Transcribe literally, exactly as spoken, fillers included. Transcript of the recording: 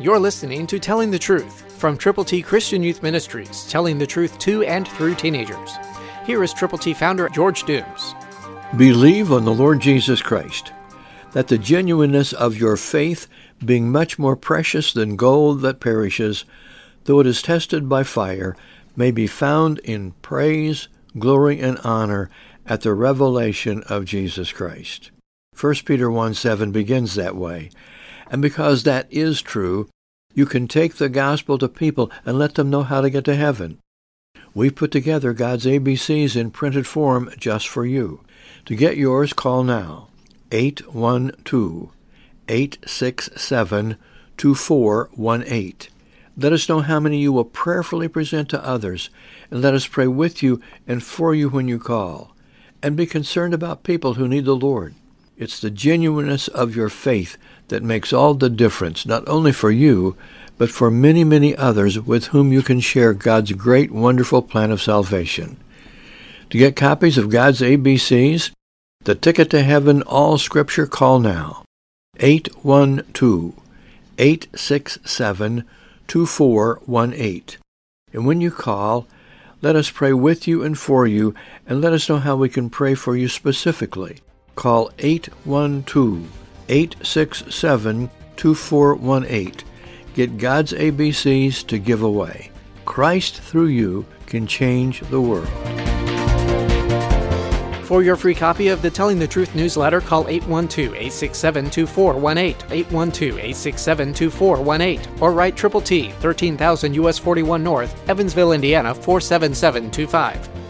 You're listening to Telling the Truth from Triple T Christian Youth Ministries, telling the truth to and through teenagers. Here is Triple T founder George Dooms. Believe on the Lord Jesus Christ, that the genuineness of your faith, being much more precious than gold that perishes, though it is tested by fire, may be found in praise, glory, and honor at the revelation of Jesus Christ. First Peter one seven begins that way. And because that is true, you can take the gospel to people and let them know how to get to heaven. We've put together God's A B Cs in printed form just for you. To get yours, call now. eight one two, eight six seven, two four one eight. Let us know how many you will prayerfully present to others, and let us pray with you and for you when you call. And be concerned about people who need the Lord. It's the genuineness of your faith that makes all the difference, not only for you, but for many, many others with whom you can share God's great, wonderful plan of salvation. To get copies of God's A B Cs, The Ticket to Heaven, All Scripture, call now. eight one two, eight six seven, two four one eight. And when you call, let us pray with you and for you, and let us know how we can pray for you specifically. Call eight one two, eight six seven, two four one eight. Get God's A B Cs to give away. Christ through you can change the world. For your free copy of the Telling the Truth newsletter, call eight one two, eight six seven, two four one eight, eight one two, eight six seven, two four one eight, or write Triple T, thirteen thousand U S forty-one North, Evansville, Indiana, four seven seven two five.